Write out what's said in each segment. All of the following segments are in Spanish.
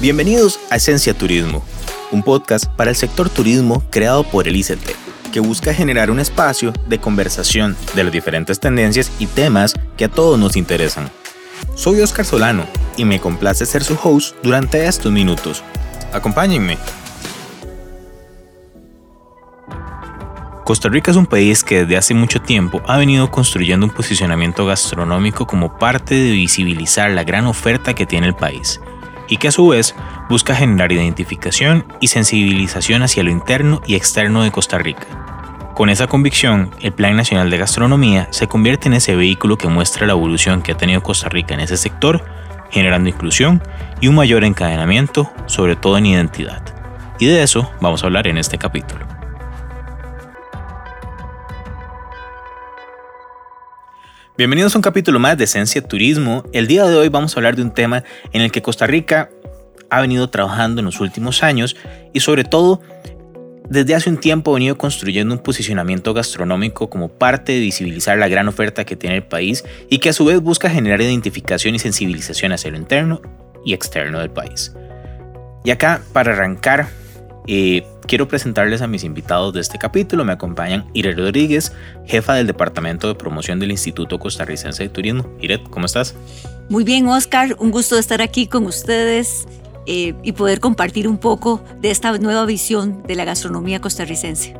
Bienvenidos a Esencia Turismo, un podcast para el sector turismo creado por el ICT, que busca generar un espacio de conversación de las diferentes tendencias y temas que a todos nos interesan. Soy Óscar Solano y me complace ser su host durante estos minutos. Acompáñenme. Costa Rica es un país que desde hace mucho tiempo ha venido construyendo un posicionamiento gastronómico como parte de visibilizar la gran oferta que tiene el país y que a su vez busca generar identificación y sensibilización hacia lo interno y externo de Costa Rica. Con esa convicción, el Plan Nacional de Gastronomía se convierte en ese vehículo que muestra la evolución que ha tenido Costa Rica en ese sector, generando inclusión y un mayor encadenamiento, sobre todo en identidad. Y de eso vamos a hablar en este capítulo. Bienvenidos a un capítulo más de Esencia Turismo. El día de hoy vamos a hablar de un tema en el que Costa Rica ha venido trabajando en los últimos años y sobre todo desde hace un tiempo ha venido construyendo un posicionamiento gastronómico como parte de visibilizar la gran oferta que tiene el país y que a su vez busca generar identificación y sensibilización hacia lo interno y externo del país. Y acá, para arrancar, quiero presentarles a mis invitados de este capítulo. Me acompañan Iret Rodríguez, jefa del Departamento de Promoción del Instituto Costarricense de Turismo. Iret, ¿cómo estás? Muy bien, Óscar. Un gusto estar aquí con ustedes y poder compartir un poco de esta nueva visión de la gastronomía costarricense.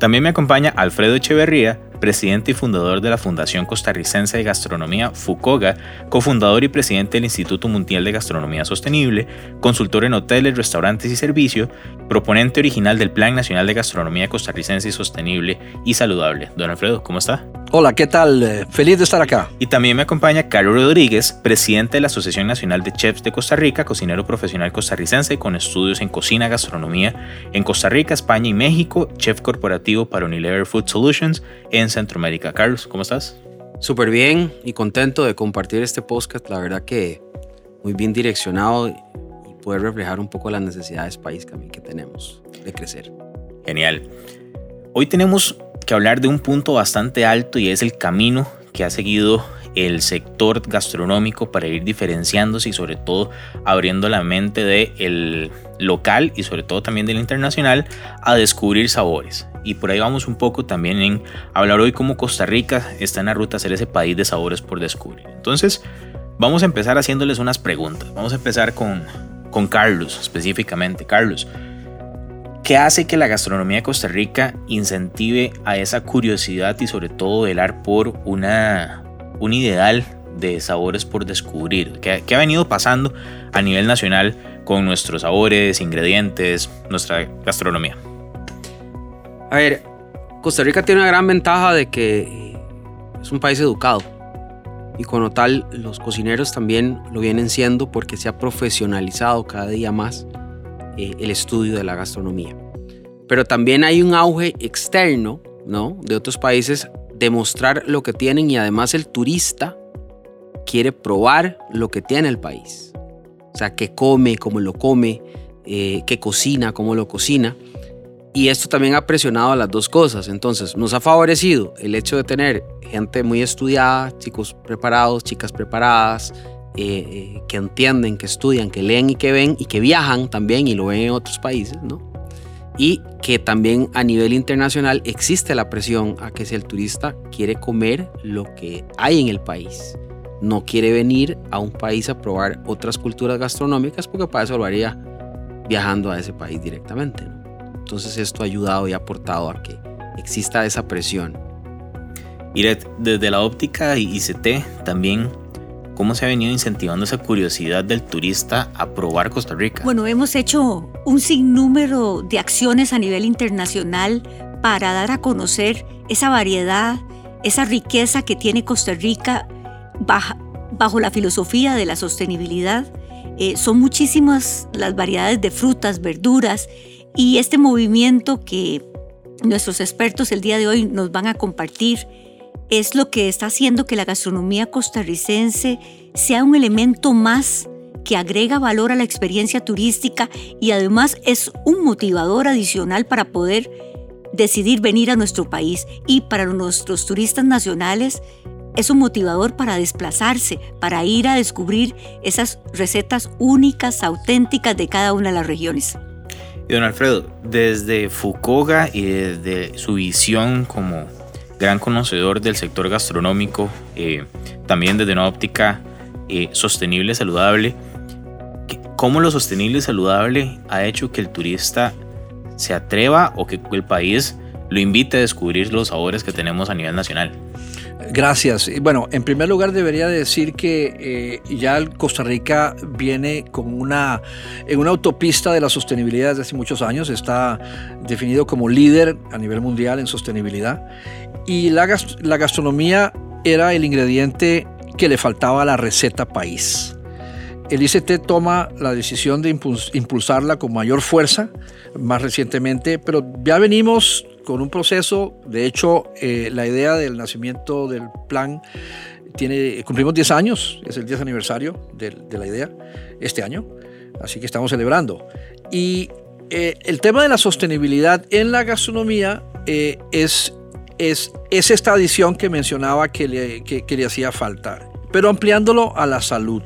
También me acompaña Alfredo Echeverría, presidente y fundador de la Fundación Costarricense de Gastronomía FUCOGA, cofundador y presidente del Instituto Mundial de Gastronomía Sostenible, consultor en hoteles, restaurantes y servicios, proponente original del Plan Nacional de Gastronomía Costarricense y Sostenible y Saludable. Don Alfredo, ¿cómo está? Hola, ¿qué tal? Feliz de estar acá. Y también me acompaña Carlos Rodríguez, presidente de la Asociación Nacional de Chefs de Costa Rica, cocinero profesional costarricense con estudios en cocina, gastronomía en Costa Rica, España y México, chef corporativo para Unilever Food Solutions en Centroamérica. Carlos, ¿cómo estás? Súper bien y contento de compartir este podcast. La verdad que muy bien direccionado y poder reflejar un poco las necesidades país también que tenemos de crecer. Genial. Hoy tenemos que hablar de un punto bastante alto y es el camino que ha seguido el sector gastronómico para ir diferenciándose y sobre todo abriendo la mente del local y sobre todo también del internacional a descubrir sabores. Y por ahí vamos un poco también en hablar hoy cómo Costa Rica está en la ruta a ser ese país de sabores por descubrir. Entonces vamos a empezar haciéndoles unas preguntas. Vamos a empezar con Carlos específicamente. Carlos, ¿qué hace que la gastronomía de Costa Rica incentive a esa curiosidad y sobre todo velar por un ideal de sabores por descubrir? ¿Qué ha venido pasando a nivel nacional con nuestros sabores, ingredientes, nuestra gastronomía? A ver, Costa Rica tiene una gran ventaja de que es un país educado y como tal los cocineros también lo vienen siendo porque se ha profesionalizado cada día más el estudio de la gastronomía. Pero también hay un auge externo, ¿no?, de otros países demostrar lo que tienen y además el turista quiere probar lo que tiene el país. O sea, qué come, cómo lo come, qué cocina, cómo lo cocina. Y esto también ha presionado a las dos cosas. Entonces, nos ha favorecido el hecho de tener gente muy estudiada, chicos preparados, chicas preparadas, que entienden, que estudian, que leen y que ven y que viajan también y lo ven en otros países, ¿no? Y que también a nivel internacional existe la presión a que si el turista quiere comer lo que hay en el país, no quiere venir a un país a probar otras culturas gastronómicas porque para eso lo haría viajando a ese país directamente, ¿no? Entonces esto ha ayudado y ha aportado a que exista esa presión. Iret, desde la óptica ICT también, ¿cómo se ha venido incentivando esa curiosidad del turista a probar Costa Rica? Bueno, hemos hecho un sinnúmero de acciones a nivel internacional para dar a conocer esa variedad, esa riqueza que tiene Costa Rica bajo la filosofía de la sostenibilidad. Son muchísimas las variedades de frutas, verduras y este movimiento que nuestros expertos el día de hoy nos van a compartir es lo que está haciendo que la gastronomía costarricense sea un elemento más que agrega valor a la experiencia turística y además es un motivador adicional para poder decidir venir a nuestro país. Y para nuestros turistas nacionales Es un motivador para desplazarse, para ir a descubrir esas recetas únicas, auténticas de cada una de las regiones. Y don Alfredo, desde FUCOGA y desde su visión como gran conocedor del sector gastronómico, también desde una óptica sostenible, saludable, ¿cómo lo sostenible y saludable ha hecho que el turista se atreva o que el país lo invite a descubrir los sabores que tenemos a nivel nacional? Gracias. Bueno, en primer lugar debería decir que ya Costa Rica viene con en una autopista de la sostenibilidad desde hace muchos años. Está definido como líder a nivel mundial en sostenibilidad. Y la gastronomía era el ingrediente que le faltaba a la receta país. El ICT toma la decisión de impulsarla con mayor fuerza más recientemente, pero ya venimos con un proceso. De hecho, la idea del nacimiento del plan, cumplimos 10 años, es el 10 aniversario de la idea este año, así que estamos celebrando. Y el tema de la sostenibilidad en la gastronomía es esta adición que mencionaba que le hacía falta, pero ampliándolo a la salud.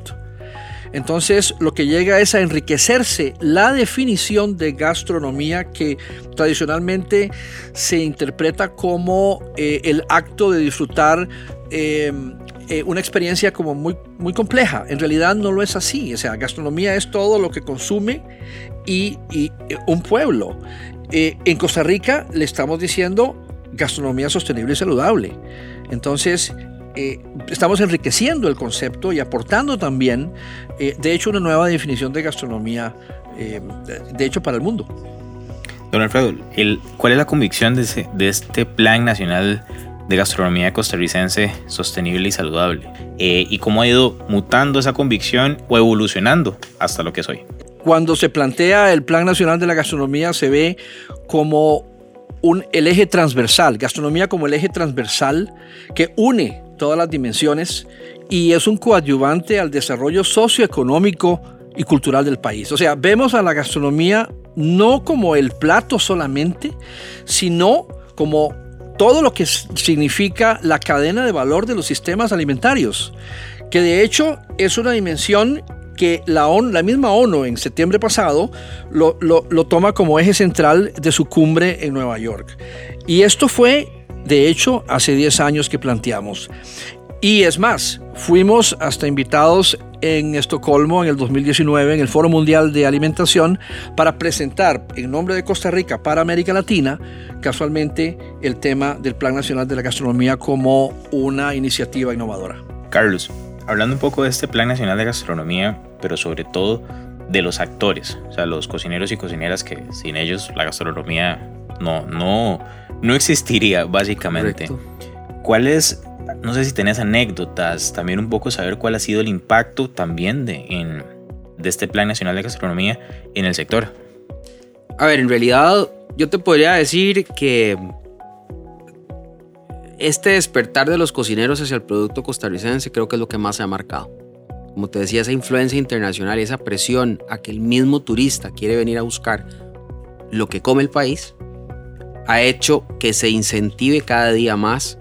Entonces, lo que llega es a enriquecerse la definición de gastronomía, que tradicionalmente se interpreta como el acto de disfrutar una experiencia como muy, muy compleja. En realidad no lo es así. O sea, gastronomía es todo lo que consume y un pueblo. En Costa Rica le estamos diciendo gastronomía sostenible y saludable. Entonces, estamos enriqueciendo el concepto y aportando también, de hecho, una nueva definición de gastronomía, de hecho, para el mundo. Don Alfredo, ¿cuál es la convicción de este Plan Nacional de Gastronomía Costarricense Sostenible y Saludable? ¿Y cómo ha ido mutando esa convicción o evolucionando hasta lo que es hoy? Cuando se plantea el Plan Nacional de la Gastronomía, se ve como el eje transversal, gastronomía como el eje transversal que une todas las dimensiones y es un coadyuvante al desarrollo socioeconómico y cultural del país. O sea, vemos a la gastronomía no como el plato solamente, sino como todo lo que significa la cadena de valor de los sistemas alimentarios, que de hecho es una dimensión que la misma ONU en septiembre pasado lo toma como eje central de su cumbre en Nueva York. Y esto fue, de hecho, hace 10 años que planteamos. Y es más, fuimos hasta invitados en Estocolmo en el 2019, en el Foro Mundial de Alimentación, para presentar en nombre de Costa Rica para América Latina, casualmente, el tema del Plan Nacional de la Gastronomía como una iniciativa innovadora. Carlos, hablando un poco de este Plan Nacional de Gastronomía, pero sobre todo de los actores, o sea, los cocineros y cocineras que sin ellos la gastronomía no existiría, básicamente. Correcto. No sé si tenés anécdotas, también un poco saber cuál ha sido el impacto también de este Plan Nacional de Gastronomía en el sector. A ver, en realidad yo te podría decir que este despertar de los cocineros hacia el producto costarricense creo que es lo que más se ha marcado. Como te decía, esa influencia internacional y esa presión a que el mismo turista quiere venir a buscar lo que come el país ha hecho que se incentive cada día más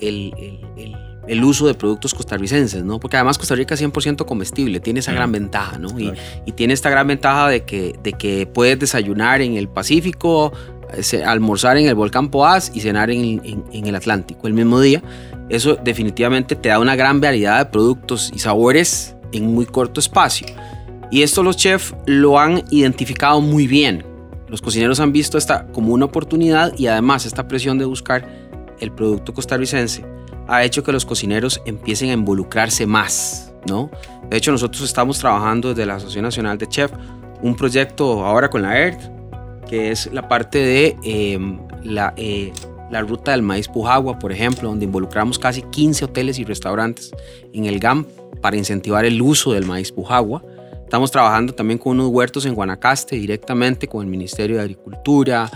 el uso de productos costarricenses, ¿no? Porque además Costa Rica es 100% comestible, tiene esa gran ventaja, ¿no? Claro. Y tiene esta gran ventaja de que puedes desayunar en el Pacífico, almorzar en el volcán Poás y cenar en el Atlántico el mismo día. Eso definitivamente te da una gran variedad de productos y sabores en muy corto espacio. Y esto los chefs lo han identificado muy bien. Los cocineros han visto esta como una oportunidad y además esta presión de buscar el producto costarricense ha hecho que los cocineros empiecen a involucrarse más, ¿no? De hecho, nosotros estamos trabajando desde la Asociación Nacional de Chefs un proyecto ahora con la ERD, que es la parte de la ruta del maíz pujagua, por ejemplo, donde involucramos casi 15 hoteles y restaurantes en el GAM para incentivar el uso del maíz pujagua. Estamos trabajando también con unos huertos en Guanacaste, directamente con el Ministerio de Agricultura,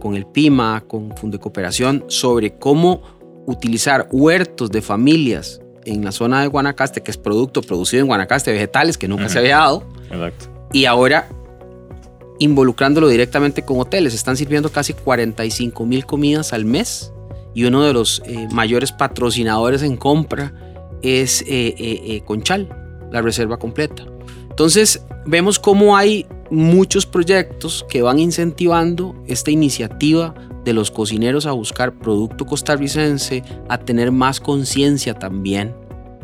con el PIMA, con Fundecooperación, sobre cómo utilizar huertos de familias en la zona de Guanacaste, que es producto producido en Guanacaste, vegetales que nunca se había dado. Exacto. Y ahora involucrándolo directamente con hoteles. Están sirviendo casi 45,000 comidas al mes y uno de los mayores patrocinadores en compra es Conchal, la reserva completa. Entonces vemos cómo hay muchos proyectos que van incentivando esta iniciativa de los cocineros a buscar producto costarricense, a tener más conciencia también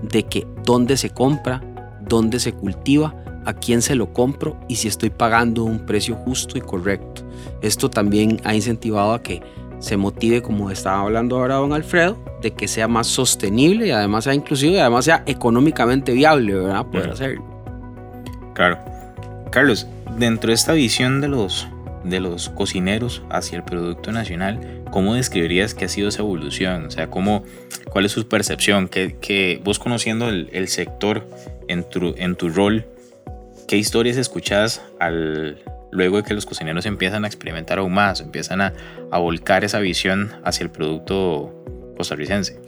de que dónde se compra, dónde se cultiva, a quién se lo compro y si estoy pagando un precio justo y correcto. Esto también ha incentivado a que se motive, como estaba hablando ahora don Alfredo, de que sea más sostenible y además sea inclusivo y además sea económicamente viable, ¿verdad? Poder hacerlo. Claro. Carlos, dentro de esta visión de los cocineros hacia el producto nacional, ¿cómo describirías que ha sido esa evolución? O sea, ¿cuál es su percepción? Que vos conociendo el sector en tu rol, ¿qué historias escuchás luego de que los cocineros empiezan a experimentar aún más, empiezan a volcar esa visión hacia el producto costarricense?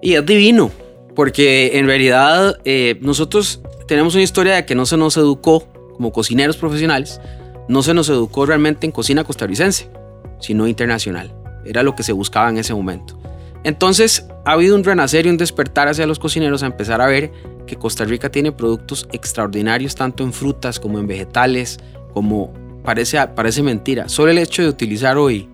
Y es divino, porque en realidad nosotros tenemos una historia de que no se nos educó como cocineros profesionales, no se nos educó realmente en cocina costarricense, sino internacional. Era lo que se buscaba en ese momento. Entonces ha habido un renacer y un despertar hacia los cocineros a empezar a ver que Costa Rica tiene productos extraordinarios tanto en frutas como en vegetales, como parece mentira. Solo el hecho de utilizar hoy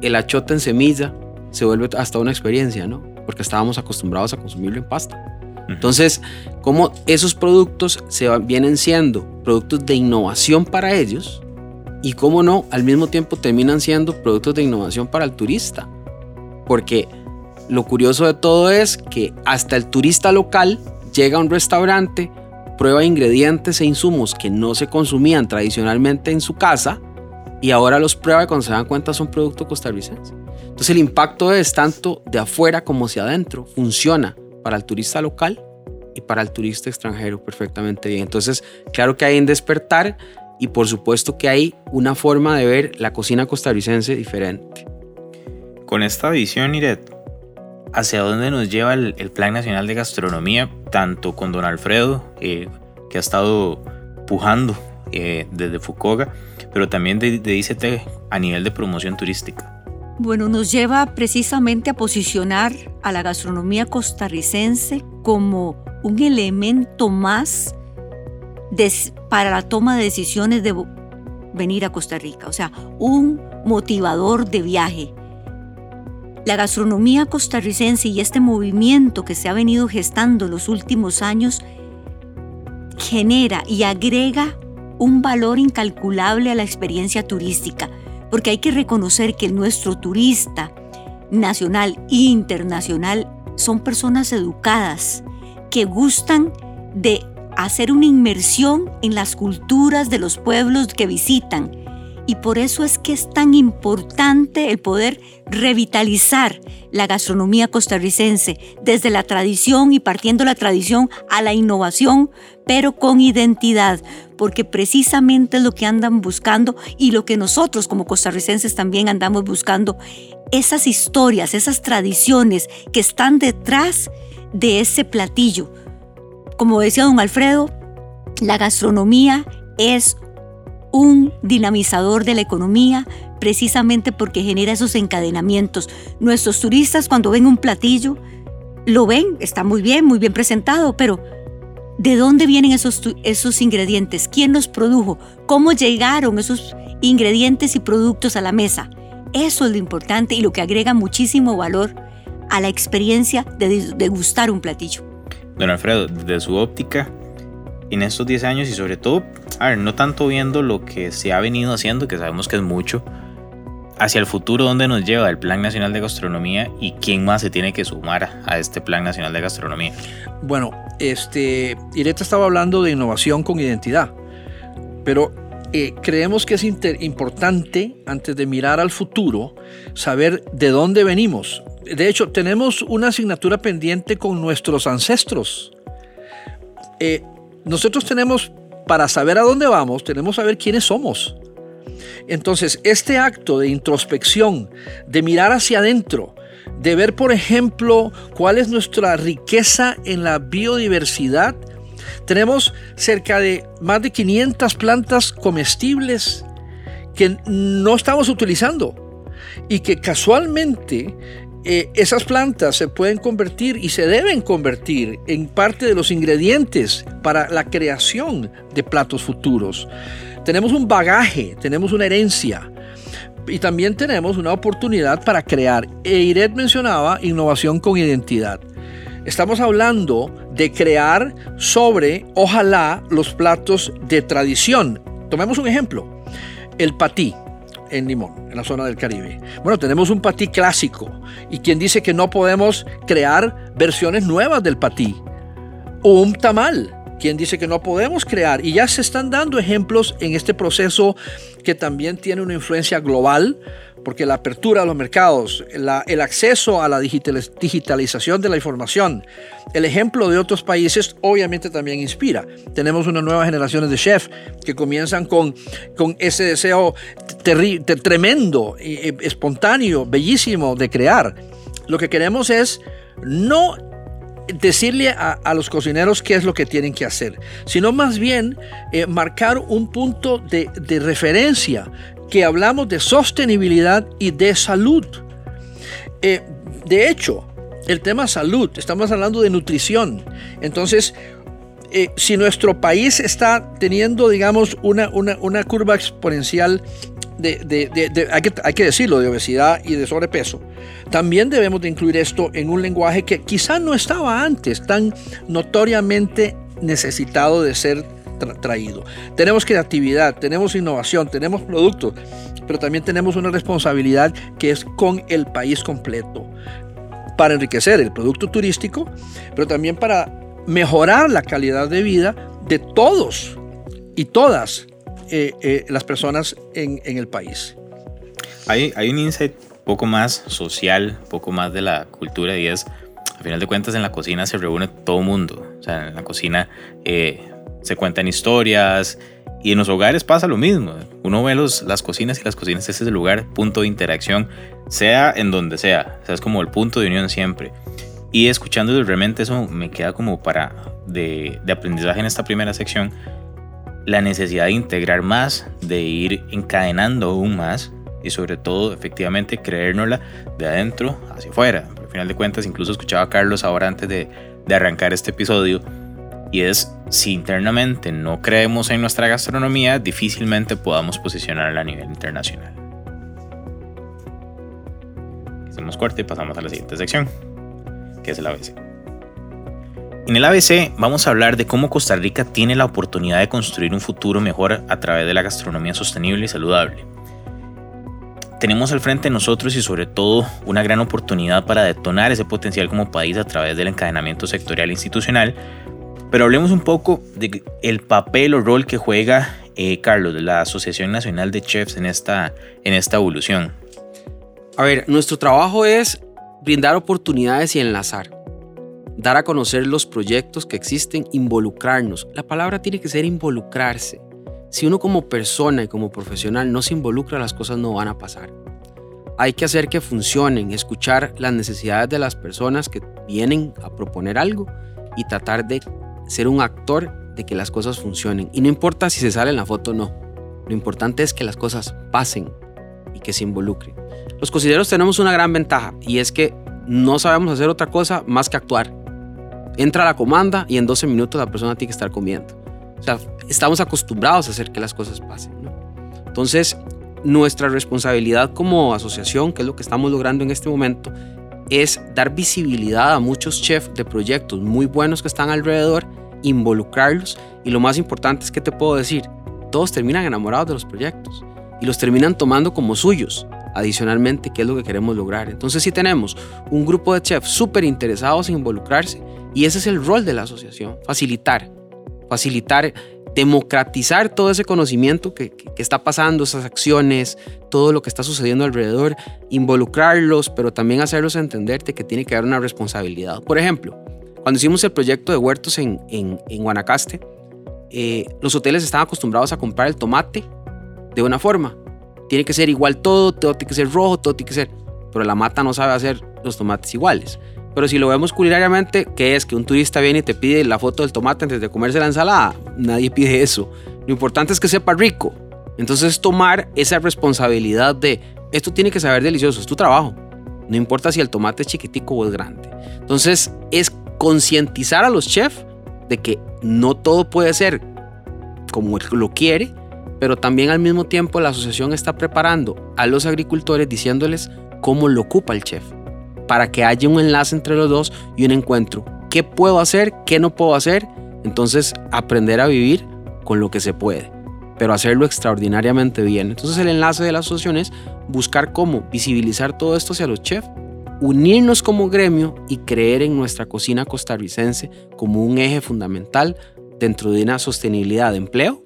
el achota en semilla se vuelve hasta una experiencia, ¿no? Porque estábamos acostumbrados a consumirlo en pasta. Entonces, como esos productos vienen siendo productos de innovación para ellos y cómo no, al mismo tiempo terminan siendo productos de innovación para el turista. Porque lo curioso de todo es que hasta el turista local llega a un restaurante, prueba ingredientes e insumos que no se consumían tradicionalmente en su casa y ahora los prueba y cuando se dan cuenta son productos costarricenses. Entonces el impacto es tanto de afuera como hacia adentro, funciona para el turista local y para el turista extranjero perfectamente bien. Entonces claro que hay un despertar y por supuesto que hay una forma de ver la cocina costarricense diferente. Con esta visión, Iret, ¿hacia dónde nos lleva el Plan Nacional de Gastronomía? Tanto con don Alfredo, que ha estado pujando desde FUCOGA, pero también de ICT a nivel de promoción turística. Bueno, nos lleva precisamente a posicionar a la gastronomía costarricense como un elemento más para la toma de decisiones de venir a Costa Rica, o sea, un motivador de viaje. La gastronomía costarricense y este movimiento que se ha venido gestando en los últimos años genera y agrega un valor incalculable a la experiencia turística, porque hay que reconocer que nuestro turista nacional e internacional son personas educadas que gustan de hacer una inmersión en las culturas de los pueblos que visitan. Y por eso es que es tan importante el poder revitalizar la gastronomía costarricense desde la tradición y partiendo la tradición a la innovación, pero con identidad, porque precisamente es lo que andan buscando y lo que nosotros como costarricenses también andamos buscando, esas historias, esas tradiciones que están detrás de ese platillo. Como decía don Alfredo, la gastronomía es un dinamizador de la economía precisamente porque genera esos encadenamientos. Nuestros turistas cuando ven un platillo, lo ven, está muy bien presentado, pero ¿de dónde vienen esos ingredientes? ¿Quién los produjo? ¿Cómo llegaron esos ingredientes y productos a la mesa? Eso es lo importante y lo que agrega muchísimo valor a la experiencia de degustar un platillo. Don Alfredo, desde su óptica, en estos 10 años y sobre todo, no tanto viendo lo que se ha venido haciendo, que sabemos que es mucho, hacia el futuro, ¿dónde nos lleva el Plan Nacional de Gastronomía y quién más se tiene que sumar a este Plan Nacional de Gastronomía? Bueno, Iret estaba hablando de innovación con identidad, pero creemos que es importante, antes de mirar al futuro, saber de dónde venimos. De hecho, tenemos una asignatura pendiente con nuestros ancestros. Nosotros tenemos, para saber a dónde vamos, tenemos que saber quiénes somos. Entonces, este acto de introspección, de mirar hacia adentro, de ver, por ejemplo, cuál es nuestra riqueza en la biodiversidad. Tenemos cerca de más de 500 plantas comestibles que no estamos utilizando y que casualmente Esas plantas se pueden convertir y se deben convertir en parte de los ingredientes para la creación de platos futuros. Tenemos un bagaje, tenemos una herencia y también tenemos una oportunidad para crear. Iret mencionaba innovación con identidad. Estamos hablando de crear sobre, ojalá, los platos de tradición. Tomemos un ejemplo, el patí en Limón, en la zona del Caribe. Bueno, tenemos un patí clásico y quien dice que no podemos crear versiones nuevas del patí, o un tamal. ¿Quién dice que no podemos crear? Y ya se están dando ejemplos en este proceso que también tiene una influencia global, porque la apertura a los mercados, el acceso a la digitalización de la información, el ejemplo de otros países obviamente también inspira. Tenemos unas nuevas generaciones de chefs que comienzan con ese deseo tremendo, espontáneo, bellísimo de crear. Lo que queremos es no decirle a los cocineros qué es lo que tienen que hacer, sino más bien marcar un punto de referencia, que hablamos de sostenibilidad y de salud. De hecho, el tema salud, estamos hablando de nutrición. Entonces, si nuestro país está teniendo, digamos, una curva exponencial hay que decirlo, de obesidad y de sobrepeso, también debemos de incluir esto en un lenguaje que quizás no estaba antes tan notoriamente necesitado de ser traído. Tenemos creatividad, tenemos innovación, tenemos productos, pero también tenemos una responsabilidad que es con el país completo, para enriquecer el producto turístico, pero también para mejorar la calidad de vida de todos y todas las personas en el país. Hay un insight poco más social, poco más de la cultura, y es, al final de cuentas, en la cocina se reúne todo el mundo. O sea, en la cocina se cuentan historias, y en los hogares pasa lo mismo. Uno ve las cocinas, y las cocinas ese es el lugar, punto de interacción, sea en donde sea. O sea, es como el punto de unión siempre. Y escuchándolo, realmente eso me queda como para de aprendizaje en esta primera sección, la necesidad de integrar más, de ir encadenando aún más y sobre todo efectivamente creérnosla de adentro hacia afuera. Pero al final de cuentas, incluso escuchaba a Carlos ahora antes de arrancar este episodio, y es, si internamente no creemos en nuestra gastronomía, difícilmente podamos posicionarla a nivel internacional. Hacemos corte y pasamos a la siguiente sección, que es el ABC. En el ABC vamos a hablar de cómo Costa Rica tiene la oportunidad de construir un futuro mejor a través de la gastronomía sostenible y saludable. Tenemos al frente de nosotros y sobre todo una gran oportunidad para detonar ese potencial como país a través del encadenamiento sectorial e institucional, pero hablemos un poco del papel o rol que juega Carlos, de la Asociación Nacional de Chefs en esta evolución. A ver, nuestro trabajo es brindar oportunidades y enlazar. Dar a conocer los proyectos que existen, involucrarnos. La palabra tiene que ser involucrarse. Si uno como persona y como profesional no se involucra, las cosas no van a pasar. Hay que hacer que funcionen, escuchar las necesidades de las personas que vienen a proponer algo y tratar de ser un actor de que las cosas funcionen. Y no importa si se sale en la foto o no. Lo importante es que las cosas pasen y que se involucren. Los cocineros tenemos una gran ventaja, y es que no sabemos hacer otra cosa más que actuar. Entra la comanda y en 12 minutos la persona tiene que estar comiendo. O sea, estamos acostumbrados a hacer que las cosas pasen, ¿no? Entonces, nuestra responsabilidad como asociación, que es lo que estamos logrando en este momento, es dar visibilidad a muchos chefs de proyectos muy buenos que están alrededor, involucrarlos, y lo más importante es que te puedo decir, todos terminan enamorados de los proyectos y los terminan tomando como suyos. Adicionalmente, ¿qué es lo que queremos lograr? Entonces, sí tenemos un grupo de chefs súper interesados en involucrarse, y ese es el rol de la asociación, facilitar, democratizar todo ese conocimiento que está pasando, esas acciones, todo lo que está sucediendo alrededor, involucrarlos, pero también hacerlos entenderte que tiene que haber una responsabilidad. Por ejemplo, cuando hicimos el proyecto de huertos en Guanacaste, los hoteles están acostumbrados a comprar el tomate de una forma. Tiene que ser igual todo tiene que ser rojo, todo tiene que ser... Pero la mata no sabe hacer los tomates iguales. Pero si lo vemos culinariamente, ¿qué es? Que un turista viene y te pide la foto del tomate antes de comerse la ensalada. Nadie pide eso. Lo importante es que sepa rico. Entonces, tomar esa responsabilidad de... Esto tiene que saber delicioso, es tu trabajo. No importa si el tomate es chiquitico o es grande. Entonces, es concientizar a los chefs de que no todo puede ser como él lo quiere, pero también al mismo tiempo la asociación está preparando a los agricultores diciéndoles cómo lo ocupa el chef, para que haya un enlace entre los dos y un encuentro. ¿Qué puedo hacer? ¿Qué no puedo hacer? Entonces, aprender a vivir con lo que se puede, pero hacerlo extraordinariamente bien. Entonces, el enlace de las asociaciones, buscar cómo visibilizar todo esto hacia los chefs, unirnos como gremio y creer en nuestra cocina costarricense como un eje fundamental dentro de una sostenibilidad de empleo,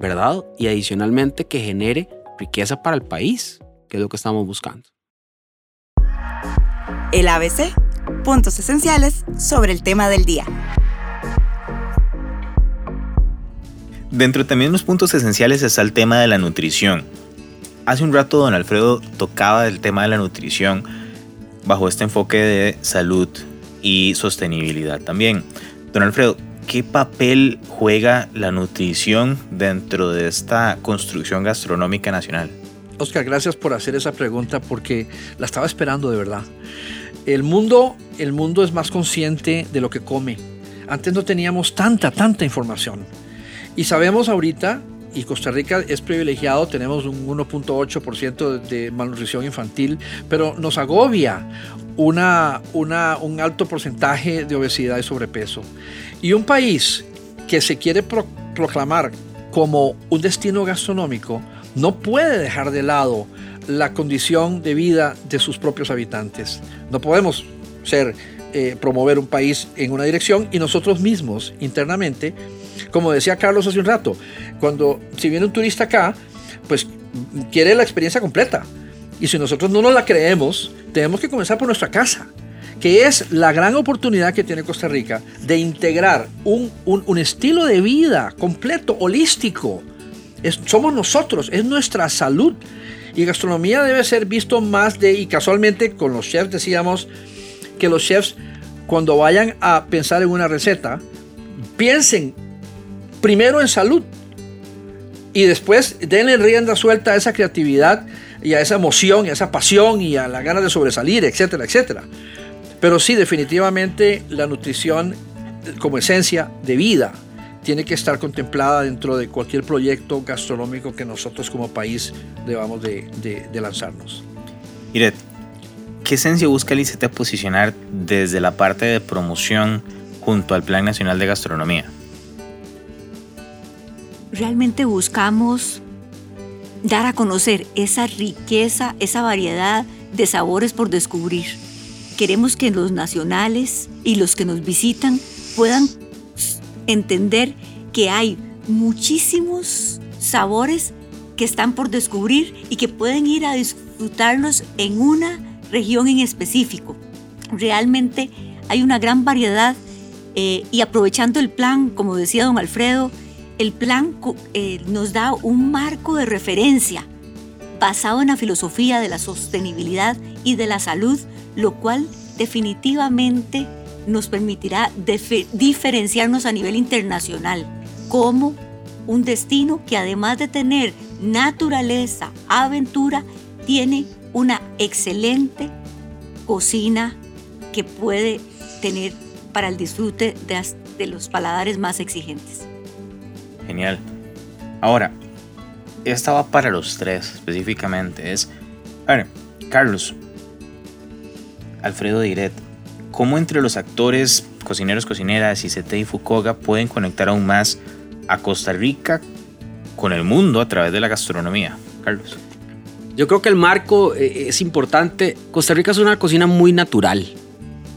¿verdad? Y adicionalmente que genere riqueza para el país, que es lo que estamos buscando. El ABC, puntos esenciales sobre el tema del día. Dentro también de los puntos esenciales está el tema de la nutrición. Hace un rato don Alfredo tocaba el tema de la nutrición bajo este enfoque de salud y sostenibilidad también. Don Alfredo, ¿qué papel juega la nutrición dentro de esta construcción gastronómica nacional? Óscar, gracias por hacer esa pregunta porque la estaba esperando de verdad. El mundo es más consciente de lo que come. Antes no teníamos tanta información. Y sabemos ahorita, y Costa Rica es privilegiado, tenemos un 1.8% de malnutrición infantil, pero nos agobia un alto porcentaje de obesidad y sobrepeso. Y un país que se quiere proclamar como un destino gastronómico no puede dejar de lado la condición de vida de sus propios habitantes. No podemos promover un país en una dirección y nosotros mismos internamente, como decía Carlos hace un rato, si viene un turista acá, pues quiere la experiencia completa. Y si nosotros no nos la creemos, tenemos que comenzar por nuestra casa, que es la gran oportunidad que tiene Costa Rica de integrar un estilo de vida completo, holístico. Somos nosotros, es nuestra salud. Y gastronomía debe ser visto más y casualmente con los chefs decíamos que los chefs, cuando vayan a pensar en una receta, piensen primero en salud y después denle rienda suelta a esa creatividad y a esa emoción, y a esa pasión y a la gana de sobresalir, etcétera, etcétera. Pero sí, definitivamente la nutrición como esencia de vida tiene que estar contemplada dentro de cualquier proyecto gastronómico que nosotros como país debamos de lanzarnos. Iret, ¿qué esencia busca el ICT posicionar desde la parte de promoción junto al Plan Nacional de Gastronomía? Realmente buscamos dar a conocer esa riqueza, esa variedad de sabores por descubrir. Queremos que los nacionales y los que nos visitan puedan entender que hay muchísimos sabores que están por descubrir y que pueden ir a disfrutarlos en una región en específico. Realmente hay una gran variedad y aprovechando el plan, como decía don Alfredo, el plan nos da un marco de referencia basado en la filosofía de la sostenibilidad y de la salud, lo cual definitivamente nos permitirá diferenciarnos a nivel internacional como un destino que además de tener naturaleza, aventura, tiene una excelente cocina que puede tener para el disfrute de los paladares más exigentes. Genial. Ahora, esta va para los tres específicamente. Carlos, Alfredo de Iret, ¿cómo entre los actores, cocineros, cocineras, ICT y FUCOGA pueden conectar aún más a Costa Rica con el mundo a través de la gastronomía? Carlos. Yo creo que el marco es importante. Costa Rica es una cocina muy natural.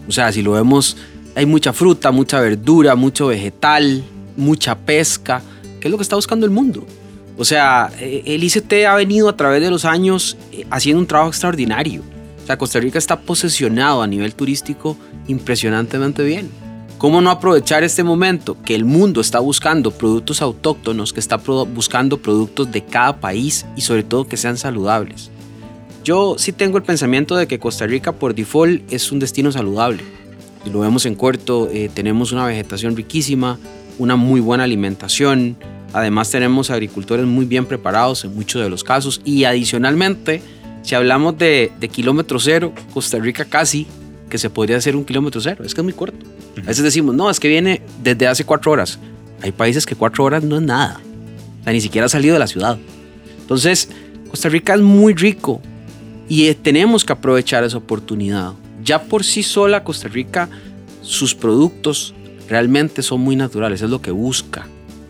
O sea, si lo vemos, hay mucha fruta, mucha verdura, mucho vegetal, mucha pesca, que es lo que está buscando el mundo. O sea, el ICT ha venido a través de los años haciendo un trabajo extraordinario. O sea, Costa Rica está posesionado a nivel turístico impresionantemente bien. ¿Cómo no aprovechar este momento que el mundo está buscando productos autóctonos, que está buscando productos de cada país y sobre todo que sean saludables? Yo sí tengo el pensamiento de que Costa Rica por default es un destino saludable. Y lo vemos en corto, tenemos una vegetación riquísima, una muy buena alimentación. Además tenemos agricultores muy bien preparados en muchos de los casos y adicionalmente Si hablamos de kilómetro cero, Costa Rica casi que se podría hacer un kilómetro cero. Es que es muy corto. A veces decimos, no, es que viene desde hace 4 horas. Hay países que 4 horas no es nada. O sea, ni siquiera ha salido de la ciudad. Entonces, Costa Rica es muy rico y tenemos que aprovechar esa oportunidad. Ya por sí sola Costa Rica, sus productos realmente son muy naturales. Es lo que busca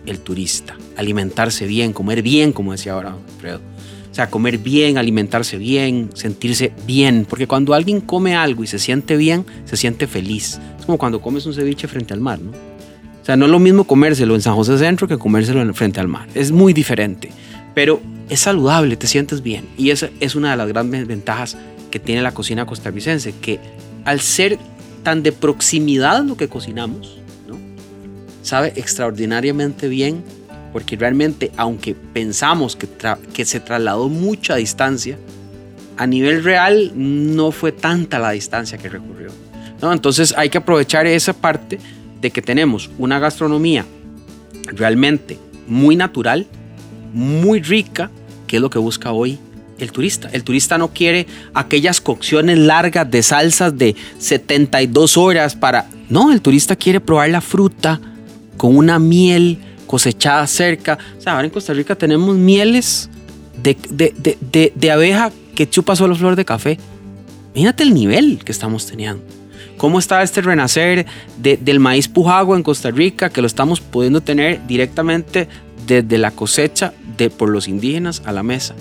el turista. Alimentarse bien, comer bien, como decía ahora Alfredo. O sea, comer bien, alimentarse bien, sentirse bien. Porque cuando alguien come algo y se siente bien, se siente feliz. Es como cuando comes un ceviche frente al mar, ¿no? O sea, no es lo mismo comérselo en San José Centro que comérselo frente al mar. Es muy diferente. Pero es saludable, te sientes bien. Y esa es una de las grandes ventajas que tiene la cocina costarricense. Que al ser tan de proximidad lo que cocinamos, ¿no? Sabe extraordinariamente bien. Porque realmente, aunque pensamos que se trasladó mucha distancia, a nivel real no fue tanta la distancia que recorrió, ¿no? Entonces hay que aprovechar esa parte de que tenemos una gastronomía realmente muy natural, muy rica, que es lo que busca hoy el turista. El turista no quiere aquellas cocciones largas de salsas de 72 horas para... No, el turista quiere probar la fruta con una miel cosechada cerca. O sea, ahora en Costa Rica tenemos mieles de abeja que chupa solo flor de café. Imagínate el nivel que estamos teniendo. ¿Cómo está este renacer del maíz pujagua en Costa Rica, que lo estamos pudiendo tener directamente desde la cosecha por los indígenas a la mesa?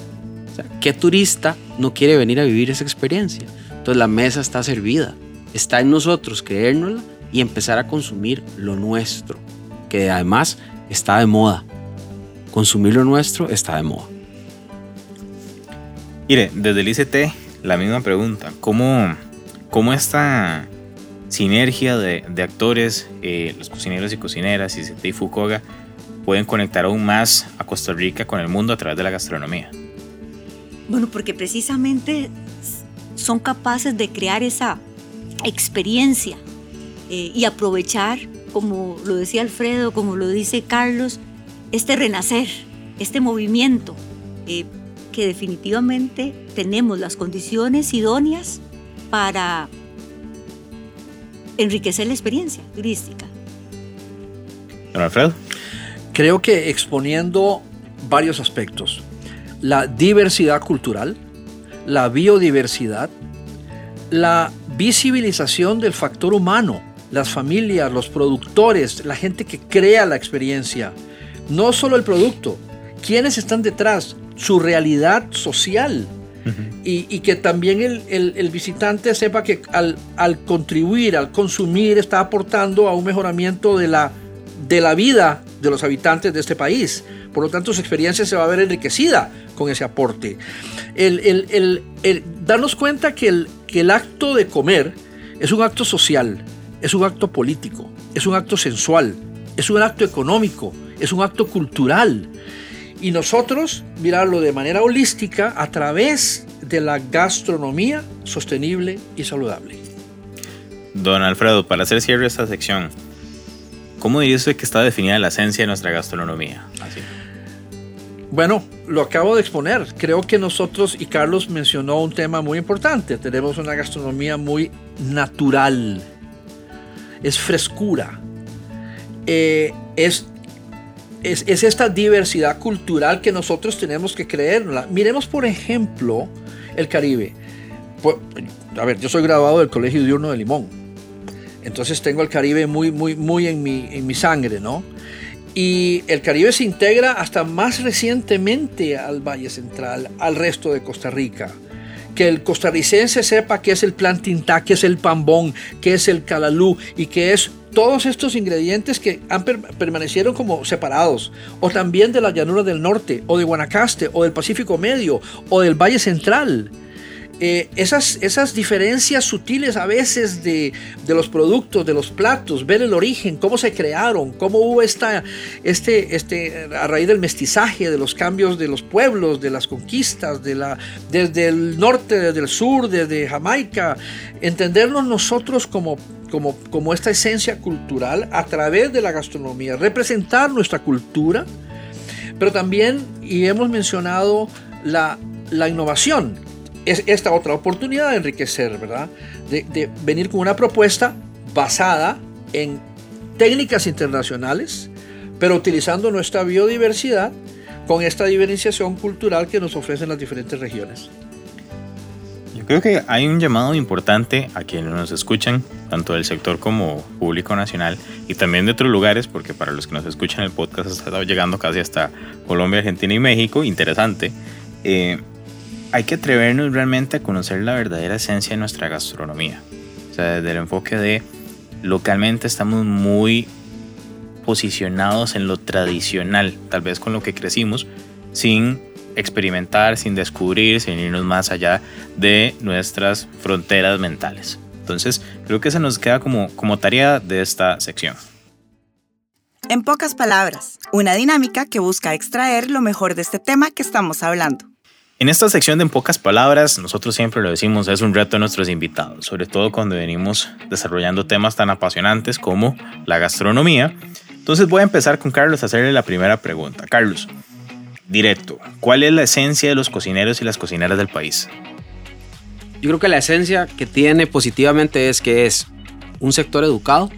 O sea, ¿qué turista no quiere venir a vivir esa experiencia? Entonces la mesa está servida. Está en nosotros creérnosla y empezar a consumir lo nuestro, que además está de moda. Consumir lo nuestro está de moda. Mire, desde el ICT, la misma pregunta. ¿Cómo esta sinergia de actores, los cocineros y cocineras, ICT y FUCOGA, pueden conectar aún más a Costa Rica con el mundo a través de la gastronomía? Bueno, porque precisamente son capaces de crear esa experiencia y aprovechar, como lo decía Alfredo, como lo dice Carlos, este renacer, este movimiento, que definitivamente tenemos las condiciones idóneas para enriquecer la experiencia turística. Don Alfredo. Creo que exponiendo varios aspectos: la diversidad cultural, la biodiversidad, la visibilización del factor humano, las familias, los productores, la gente que crea la experiencia, no solo el producto, quienes están detrás, su realidad social. Uh-huh. y que también el visitante sepa que al contribuir, al consumir, está aportando a un mejoramiento de la vida de los habitantes de este país. Por lo tanto, su experiencia se va a ver enriquecida con ese aporte. Darnos cuenta que el acto de comer es un acto social, es un acto político, es un acto sensual, es un acto económico, es un acto cultural. Y nosotros mirarlo de manera holística a través de la gastronomía sostenible y saludable. Don Alfredo, para hacer cierre esta sección, ¿cómo diría usted que está definida la esencia de nuestra gastronomía? Así. Bueno, lo acabo de exponer. Creo que nosotros, y Carlos mencionó un tema muy importante, tenemos una gastronomía muy natural. Es frescura, es esta diversidad cultural que nosotros tenemos que creerla. Miremos, por ejemplo, el Caribe. Pues, a ver, yo soy graduado del Colegio Diurno de Limón, entonces tengo el Caribe muy, muy, muy en mi sangre, ¿no? Y el Caribe se integra hasta más recientemente al Valle Central, al resto de Costa Rica. Que el costarricense sepa qué es el plan tintá, qué es el pambón, qué es el calalú y qué es todos estos ingredientes que han permanecieron como separados, o también de la llanura del norte, o de Guanacaste, o del Pacífico Medio, o del Valle Central. Esas diferencias sutiles a veces de los productos, de los platos, ver el origen, cómo se crearon, cómo hubo a raíz del mestizaje, de los cambios de los pueblos, de las conquistas, desde el norte, desde el sur, desde Jamaica. Entendernos nosotros como esta esencia cultural a través de la gastronomía, representar nuestra cultura, pero también, y hemos mencionado la innovación, es esta otra oportunidad de enriquecer, ¿verdad? De venir con una propuesta basada en técnicas internacionales, pero utilizando nuestra biodiversidad con esta diferenciación cultural que nos ofrecen las diferentes regiones. Yo creo que hay un llamado importante a quienes nos escuchan, tanto del sector como público nacional y también de otros lugares, porque para los que nos escuchan el podcast ha estado llegando casi hasta Colombia, Argentina y México. Interesante. Hay que atrevernos realmente a conocer la verdadera esencia de nuestra gastronomía. O sea, desde el enfoque de localmente estamos muy posicionados en lo tradicional, tal vez con lo que crecimos, sin experimentar, sin descubrir, sin irnos más allá de nuestras fronteras mentales. Entonces, creo que esa nos queda como tarea de esta sección. En pocas palabras, una dinámica que busca extraer lo mejor de este tema que estamos hablando. En esta sección de En Pocas Palabras, nosotros siempre lo decimos, es un reto a nuestros invitados, sobre todo cuando venimos desarrollando temas tan apasionantes como la gastronomía. Entonces voy a empezar con Carlos a hacerle la primera pregunta. Carlos, directo, ¿cuál es la esencia de los cocineros y las cocineras del país? Yo creo que la esencia que tiene positivamente es que es un sector educado,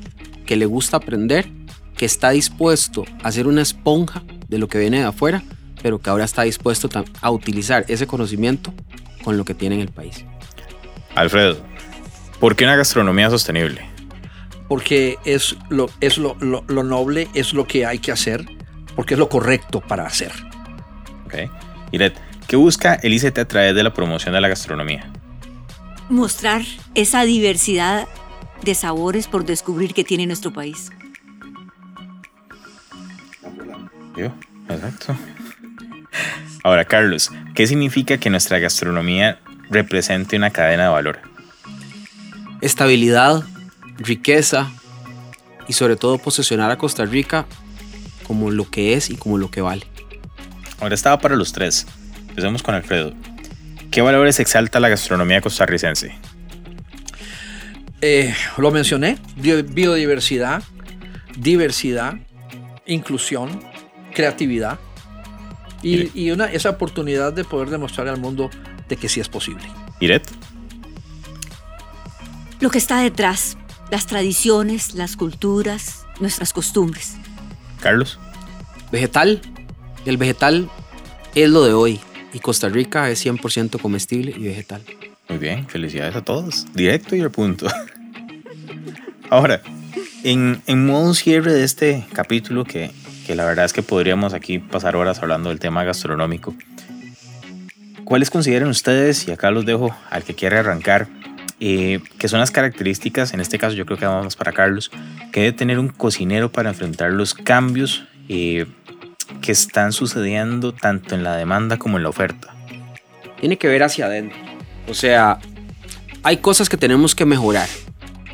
que le gusta aprender, que está dispuesto a ser una esponja de lo que viene de afuera, pero que ahora está dispuesto a utilizar ese conocimiento con lo que tiene en el país. Alfredo, ¿por qué una gastronomía sostenible? Porque es lo noble, es lo que hay que hacer, porque es lo correcto para hacer. Okay. Iret, ¿qué busca el ICT a través de la promoción de la gastronomía? Mostrar esa diversidad de sabores por descubrir que tiene nuestro país. Yo, exacto. Ahora, Carlos, ¿qué significa que nuestra gastronomía represente una cadena de valor? Estabilidad, riqueza y sobre todo posicionar a Costa Rica como lo que es y como lo que vale. Ahora estaba para los tres. Empecemos con Alfredo. ¿Qué valores exalta la gastronomía costarricense? Lo mencioné, biodiversidad, diversidad, inclusión, creatividad. Y esa oportunidad de poder demostrar al mundo de que sí es posible. Iret. Lo que está detrás, las tradiciones, las culturas, nuestras costumbres. Carlos. Vegetal. El vegetal es lo de hoy y Costa Rica es 100% comestible y vegetal. Muy bien, felicidades a todos. Directo y al punto. Ahora, en modo cierre de este capítulo que la verdad es que podríamos aquí pasar horas hablando del tema gastronómico. ¿Cuáles consideran ustedes, y acá los dejo al que quiera arrancar, que son las características, en este caso yo creo que vamos para Carlos, que debe tener un cocinero para enfrentar los cambios que están sucediendo tanto en la demanda como en la oferta? Tiene que ver hacia adentro. O sea, hay cosas que tenemos que mejorar.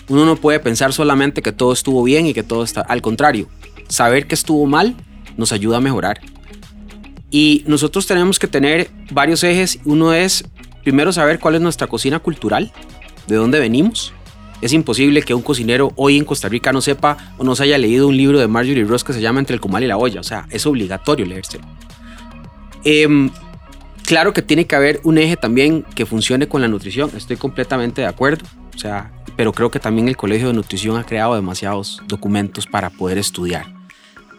Uno no puede pensar solamente que todo estuvo bien y que todo está... Al contrario. Saber que estuvo mal nos ayuda a mejorar. Y nosotros tenemos que tener varios ejes. Uno es, primero, saber cuál es nuestra cocina cultural, de dónde venimos. Es imposible que un cocinero hoy en Costa Rica no sepa o no se haya leído un libro de Marjorie Ross que se llama Entre el comal y la olla. O sea, es obligatorio leérselo. Claro que tiene que haber un eje también que funcione con la nutrición. Estoy completamente de acuerdo. O sea, pero creo que también el Colegio de Nutrición ha creado demasiados documentos para poder estudiar.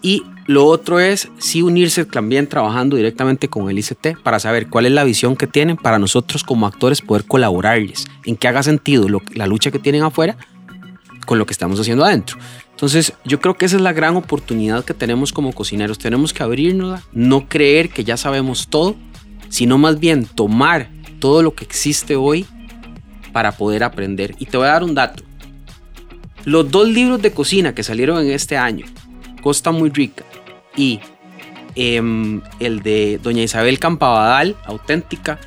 Y lo otro es sí unirse también trabajando directamente con el ICT para saber cuál es la visión que tienen para nosotros como actores poder colaborarles, en que haga sentido la lucha que tienen afuera con lo que estamos haciendo adentro. Entonces, yo creo que esa es la gran oportunidad que tenemos como cocineros. Tenemos que abrirnos, no creer que ya sabemos todo, sino más bien tomar todo lo que existe hoy para poder aprender. Y te voy a dar un dato. Los dos libros de cocina que salieron en este año, Costa muy rica y el de Doña Isabel Campabadal, Auténtica,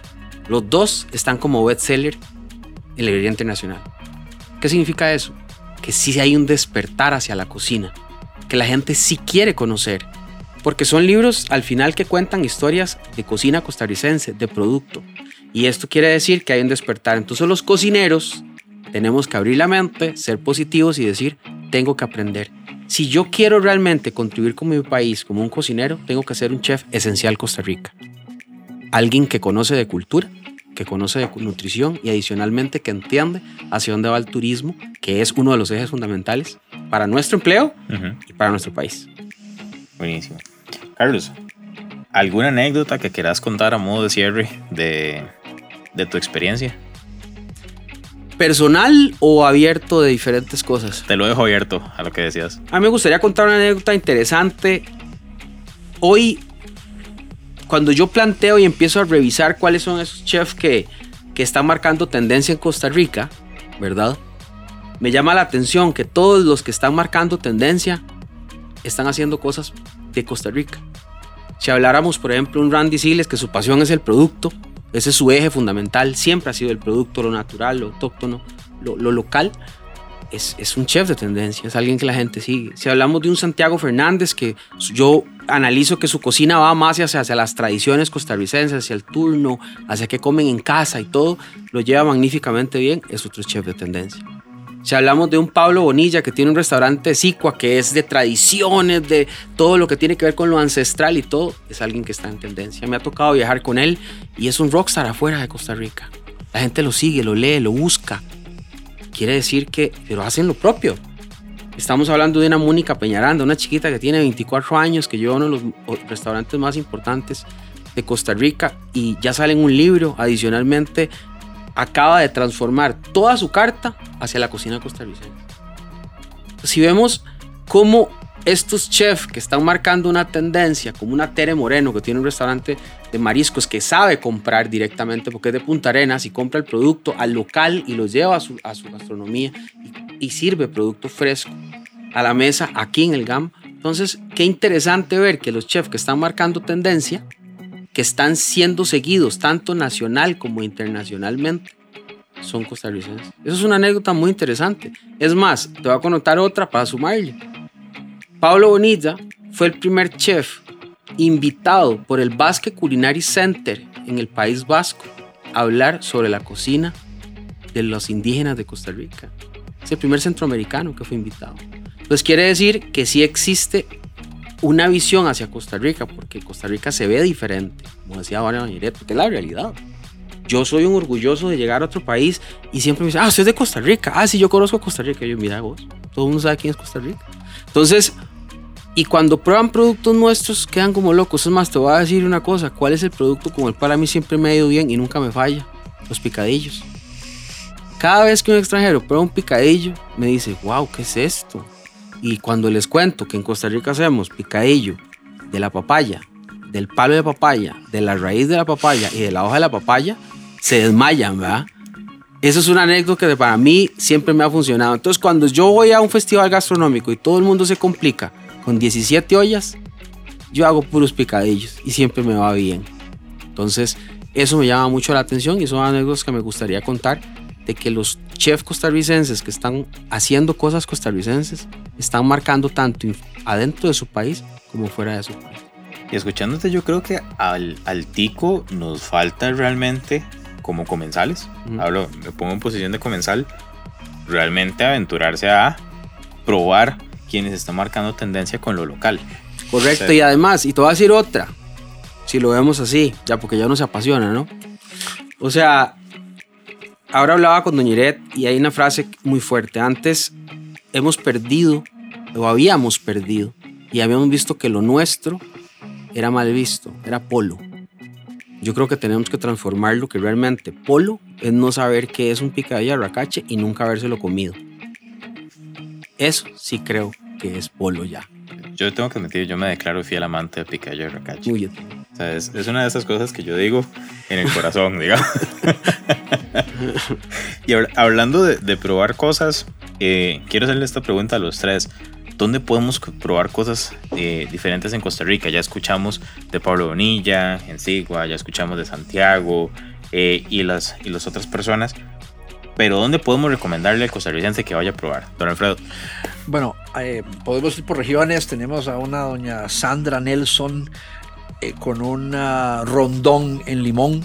los dos están como bestseller en la librería internacional. ¿Qué significa eso? Que sí hay un despertar hacia la cocina, que la gente sí quiere conocer, porque son libros al final que cuentan historias de cocina costarricense, de producto. Y esto quiere decir que hay un despertar. Entonces los cocineros tenemos que abrir la mente, ser positivos y decir, tengo que aprender. Si yo quiero realmente contribuir con mi país como un cocinero, tengo que ser un chef esencial Costa Rica. Alguien que conoce de cultura, que conoce de nutrición y adicionalmente que entiende hacia dónde va el turismo, que es uno de los ejes fundamentales para nuestro empleo y para nuestro país. Buenísimo. Carlos, ¿alguna anécdota que quieras contar a modo de cierre de tu experiencia? ¿Personal o abierto de diferentes cosas? Te lo dejo abierto a lo que decías. A mí me gustaría contar una anécdota interesante. Hoy, cuando yo planteo y empiezo a revisar cuáles son esos chefs que están marcando tendencia en Costa Rica, ¿verdad? Me llama la atención que todos los que están marcando tendencia están haciendo cosas de Costa Rica. Si habláramos, por ejemplo, un Randy Siles, que su pasión es el producto, ese es su eje fundamental, siempre ha sido el producto, lo natural, lo autóctono, lo local, es un chef de tendencia, es alguien que la gente sigue. Si hablamos de un Santiago Fernández, que yo analizo que su cocina va más hacia las tradiciones costarricenses, hacia el turno, hacia qué comen en casa y todo, lo lleva magníficamente bien, es otro chef de tendencia. Si hablamos de un Pablo Bonilla, que tiene un restaurante Zikua, que es de tradiciones, de todo lo que tiene que ver con lo ancestral y todo, es alguien que está en tendencia. Me ha tocado viajar con él y es un rockstar afuera de Costa Rica. La gente lo sigue, lo lee, lo busca. Quiere decir que pero hacen lo propio. Estamos hablando de una Mónica Peñaranda, una chiquita que tiene 24 años, que lleva uno de los restaurantes más importantes de Costa Rica y ya sale en un libro. Adicionalmente, acaba de transformar toda su carta hacia la cocina costarricense. Si vemos cómo estos chefs que están marcando una tendencia, como una Tere Moreno, que tiene un restaurante de mariscos que sabe comprar directamente porque es de Punta Arenas y compra el producto al local y lo lleva a su gastronomía y sirve producto fresco a la mesa aquí en el GAM. Entonces, qué interesante ver que los chefs que están marcando tendencia, que están siendo seguidos tanto nacional como internacionalmente, son costarricenses. Eso es una anécdota muy interesante. Es más, te voy a contar otra para sumarle. Pablo Bonilla fue el primer chef invitado por el Basque Culinary Center en el País Vasco a hablar sobre la cocina de los indígenas de Costa Rica. Es el primer centroamericano que fue invitado. Entonces quiere decir que sí existe una visión hacia Costa Rica, porque Costa Rica se ve diferente, como decía Doña Iret, porque es la realidad. Yo soy un orgulloso de llegar a otro país y siempre me dicen, usted es de Costa Rica. Sí, yo conozco a Costa Rica. Y yo, mira vos, todo el mundo sabe quién es Costa Rica. Entonces, y cuando prueban productos nuestros, quedan como locos. Es más, te voy a decir una cosa, ¿cuál es el producto con el cual a mí siempre me ha ido bien y nunca me falla? Los picadillos. Cada vez que un extranjero prueba un picadillo, me dice, wow, ¿qué es esto? Y cuando les cuento que en Costa Rica hacemos picadillo de la papaya, del palo de papaya, de la raíz de la papaya y de la hoja de la papaya, se desmayan, ¿verdad? Eso es una anécdota que para mí siempre me ha funcionado. Entonces, cuando yo voy a un festival gastronómico y todo el mundo se complica con 17 ollas, yo hago puros picadillos y siempre me va bien. Entonces, eso me llama mucho la atención y son anécdotas que me gustaría contar, de que los chefs costarricenses que están haciendo cosas costarricenses están marcando tanto adentro de su país como fuera de su país. Y escuchándote, yo creo que al tico nos falta realmente, como comensales, Hablo, me pongo en posición de comensal, realmente aventurarse a probar quienes están marcando tendencia con lo local. Correcto, o sea, y además, y te voy a decir otra, si lo vemos así, ya porque ya uno se apasiona, ¿no? O sea, ahora hablaba con Doña Iret y hay una frase muy fuerte. Antes hemos perdido, o habíamos perdido, y habíamos visto que lo nuestro era mal visto, era polo. Yo creo que tenemos que transformar lo que realmente polo es no saber qué es un picadillo de arracache y nunca habérselo comido. Eso sí creo que es polo ya. Yo tengo que admitir, yo me declaro fiel amante del picadillo de arracache. Uy, o sea, es una de esas cosas que yo digo en el corazón, digamos. Y hablando de probar cosas, quiero hacerle esta pregunta a los tres. ¿Dónde podemos probar cosas diferentes en Costa Rica? Ya escuchamos de Pablo Bonilla, en Zikua, ya escuchamos de Santiago y las otras personas. Pero ¿dónde podemos recomendarle al costarricense que vaya a probar? Don Alfredo. Bueno, podemos ir por regiones. Tenemos a una doña Sandra Nelson con un rondón en Limón.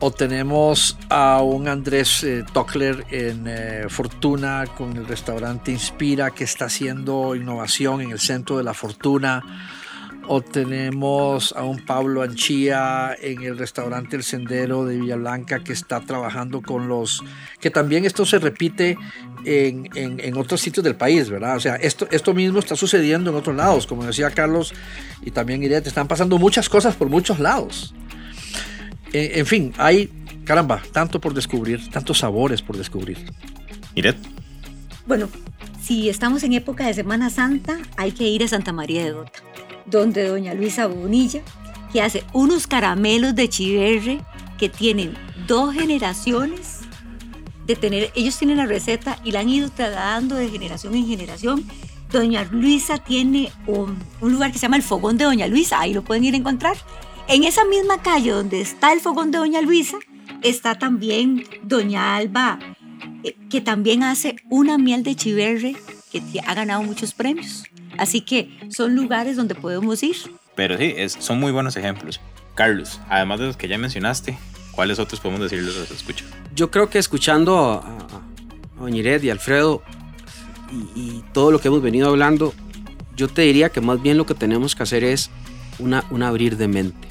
O tenemos a un Andrés Tockler en Fortuna con el restaurante Inspira, que está haciendo innovación en el centro de la Fortuna. o tenemos a un Pablo Anchía en el restaurante El Sendero de Villablanca que está trabajando con los... que también esto se repite en otros sitios del país, ¿verdad? O sea, esto mismo está sucediendo en otros lados. Como decía Carlos y también Iret, están pasando muchas cosas por muchos lados. En fin, hay, caramba, tanto por descubrir, tantos sabores por descubrir. Iret. Bueno, si estamos en época de Semana Santa, hay que ir a Santa María de Dota, donde Doña Luisa Bonilla, que hace unos caramelos de chiverre que tienen 2 generaciones de tener. Ellos tienen la receta y la han ido trasladando de generación en generación. Doña Luisa tiene un lugar que se llama el Fogón de Doña Luisa, ahí lo pueden ir a encontrar. En esa misma calle donde está el Fogón de Doña Luisa, está también Doña Alba, que también hace una miel de chiverre que ha ganado muchos premios. Así que son lugares donde podemos ir. Pero sí, son muy buenos ejemplos. Carlos, además de los que ya mencionaste, ¿cuáles otros podemos decirles a los escuchas? Yo creo que escuchando a doña Iret y Alfredo y todo lo que hemos venido hablando, yo te diría que más bien lo que tenemos que hacer es un abrir de mente.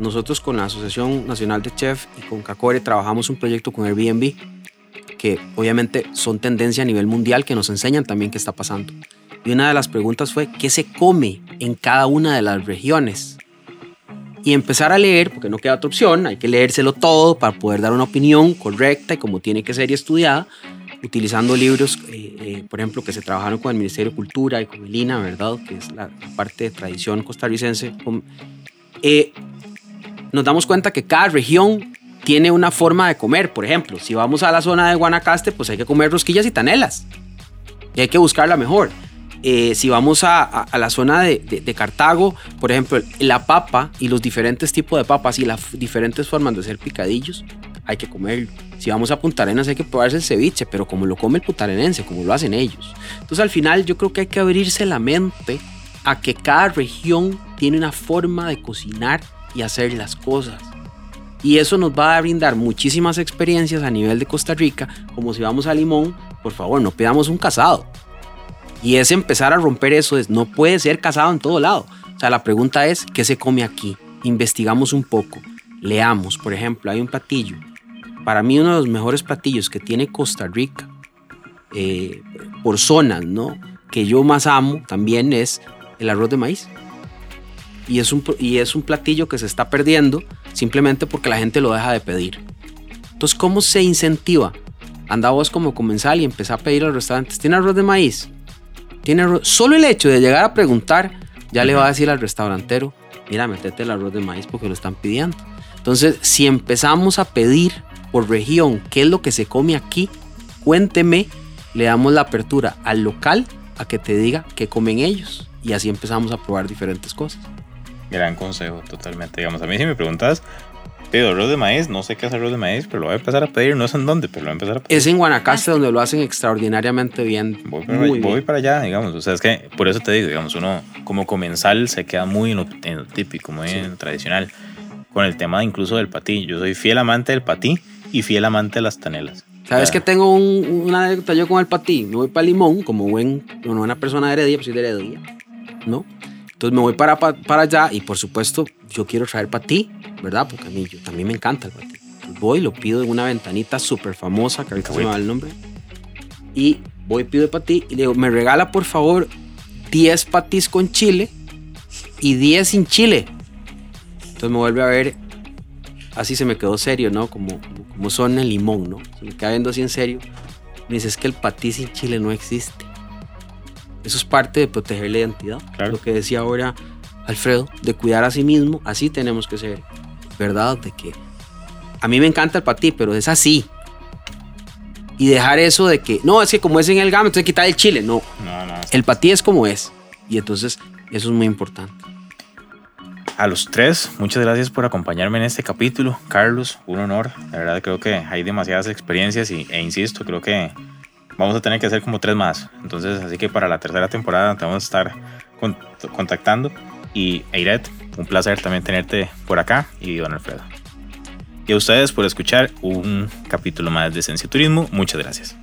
Nosotros con la Asociación Nacional de Chefs y con CACORE trabajamos un proyecto con Airbnb, que obviamente son tendencia a nivel mundial, que nos enseñan también qué está pasando. Y una de las preguntas fue, ¿qué se come en cada una de las regiones? Y empezar a leer, porque no queda otra opción, hay que leérselo todo para poder dar una opinión correcta y como tiene que ser y estudiada, utilizando libros, por ejemplo, que se trabajaron con el Ministerio de Cultura y con el INA, ¿verdad?, que es la parte de tradición costarricense. Nos damos cuenta que cada región tiene una forma de comer. Por ejemplo, si vamos a la zona de Guanacaste, pues hay que comer rosquillas y tanelas y hay que buscarla mejor. Si vamos a la zona de Cartago, por ejemplo, la papa y los diferentes tipos de papas y las diferentes formas de hacer picadillos, hay que comerlo. Si vamos a Punta Arenas, hay que probarse el ceviche, pero como lo come el puntarenense, como lo hacen ellos. Entonces, al final, yo creo que hay que abrirse la mente a que cada región tiene una forma de cocinar y hacer las cosas. Y eso nos va a brindar muchísimas experiencias a nivel de Costa Rica. Como si vamos a Limón, por favor, no pidamos un casado. Y es empezar a romper eso, no puede ser casado en todo lado. O sea, la pregunta es, ¿qué se come aquí? Investigamos un poco, leamos. Por ejemplo, hay un platillo, para mí uno de los mejores platillos que tiene Costa Rica, por zonas, ¿no?, que yo más amo también, es el arroz de maíz. Y es un platillo que se está perdiendo simplemente porque la gente lo deja de pedir. Entonces, ¿cómo se incentiva? Anda vos como comensal y empezá a pedir a los restaurantes, ¿tiene arroz de maíz? ¿Tiene arroz? Solo el hecho de llegar a preguntar, ya le va a decir al restaurantero, mira, metete el arroz de maíz porque lo están pidiendo. Entonces, si empezamos a pedir por región qué es lo que se come aquí, cuénteme, le damos la apertura al local a que te diga qué comen ellos. Y así empezamos a probar diferentes cosas. Gran consejo, totalmente. Digamos, a mí si me preguntas, pido arroz de maíz, no sé qué es arroz de maíz, pero lo voy a empezar a pedir, no sé en dónde, pero lo voy a empezar a pedir. Es en Guanacaste donde lo hacen extraordinariamente bien. Voy para allá, digamos, o sea, es que por eso te digo, digamos, uno como comensal se queda muy en lo típico, muy en lo tradicional, con el tema incluso del patí. Yo soy fiel amante del patí y fiel amante de las tanelas. ¿Sabes que tengo una anécdota yo con el patí? Me voy para Limón, como buena persona de Heredia, pues soy de Heredia, ¿no? Entonces me voy para allá y por supuesto yo quiero traer patí, ¿verdad? Porque a mí también me encanta el patí. Entonces voy, lo pido en una ventanita súper famosa, que ahorita se me va el nombre. Y voy, pido el patí y le digo, me regala por favor 10 patís con chile y 10 sin chile. Entonces me vuelve a ver, así se me quedó serio, ¿no? Como son en Limón, ¿no? Se me queda viendo así en serio. Me dice, es que el patí sin chile no existe. Eso es parte de proteger la identidad, claro. Lo que decía ahora Alfredo, de cuidar a sí mismo, así tenemos que ser, ¿verdad? De que a mí me encanta el patí, pero es así. Y dejar eso de que, no, es que como es en el Gama, entonces quitar el chile, no. El patí es como es, y entonces eso es muy importante. A los tres, muchas gracias por acompañarme en este capítulo. Carlos, un honor, la verdad creo que hay demasiadas experiencias e insisto, creo que vamos a tener que hacer como 3 más. Entonces, así que para la tercera temporada te vamos a estar contactando. Y Iret, un placer también tenerte por acá. Y don Alfredo. Y a ustedes por escuchar un capítulo más de Esencia Turismo. Muchas gracias.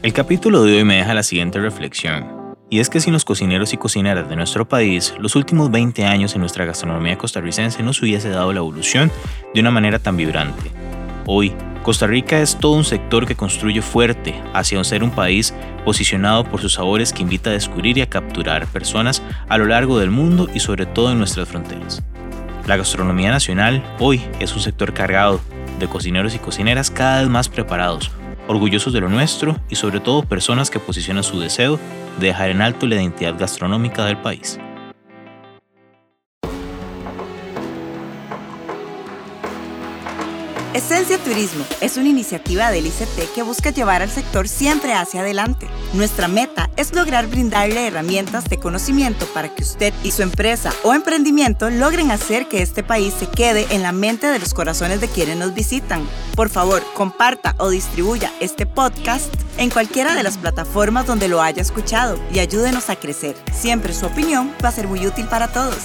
El capítulo de hoy me deja la siguiente reflexión. Y es que sin los cocineros y cocineras de nuestro país, los últimos 20 años en nuestra gastronomía costarricense nos hubiese dado la evolución de una manera tan vibrante. Hoy, Costa Rica es todo un sector que construye fuerte hacia ser un país posicionado por sus sabores que invita a descubrir y a capturar personas a lo largo del mundo y sobre todo en nuestras fronteras. La gastronomía nacional hoy es un sector cargado de cocineros y cocineras cada vez más preparados, orgullosos de lo nuestro y sobre todo personas que posicionan su deseo de dejar en alto la identidad gastronómica del país. Esencia Turismo es una iniciativa del ICT que busca llevar al sector siempre hacia adelante. Nuestra meta es lograr brindarle herramientas de conocimiento para que usted y su empresa o emprendimiento logren hacer que este país se quede en la mente de los corazones de quienes nos visitan. Por favor, comparta o distribuya este podcast en cualquiera de las plataformas donde lo haya escuchado y ayúdenos a crecer. Siempre su opinión va a ser muy útil para todos.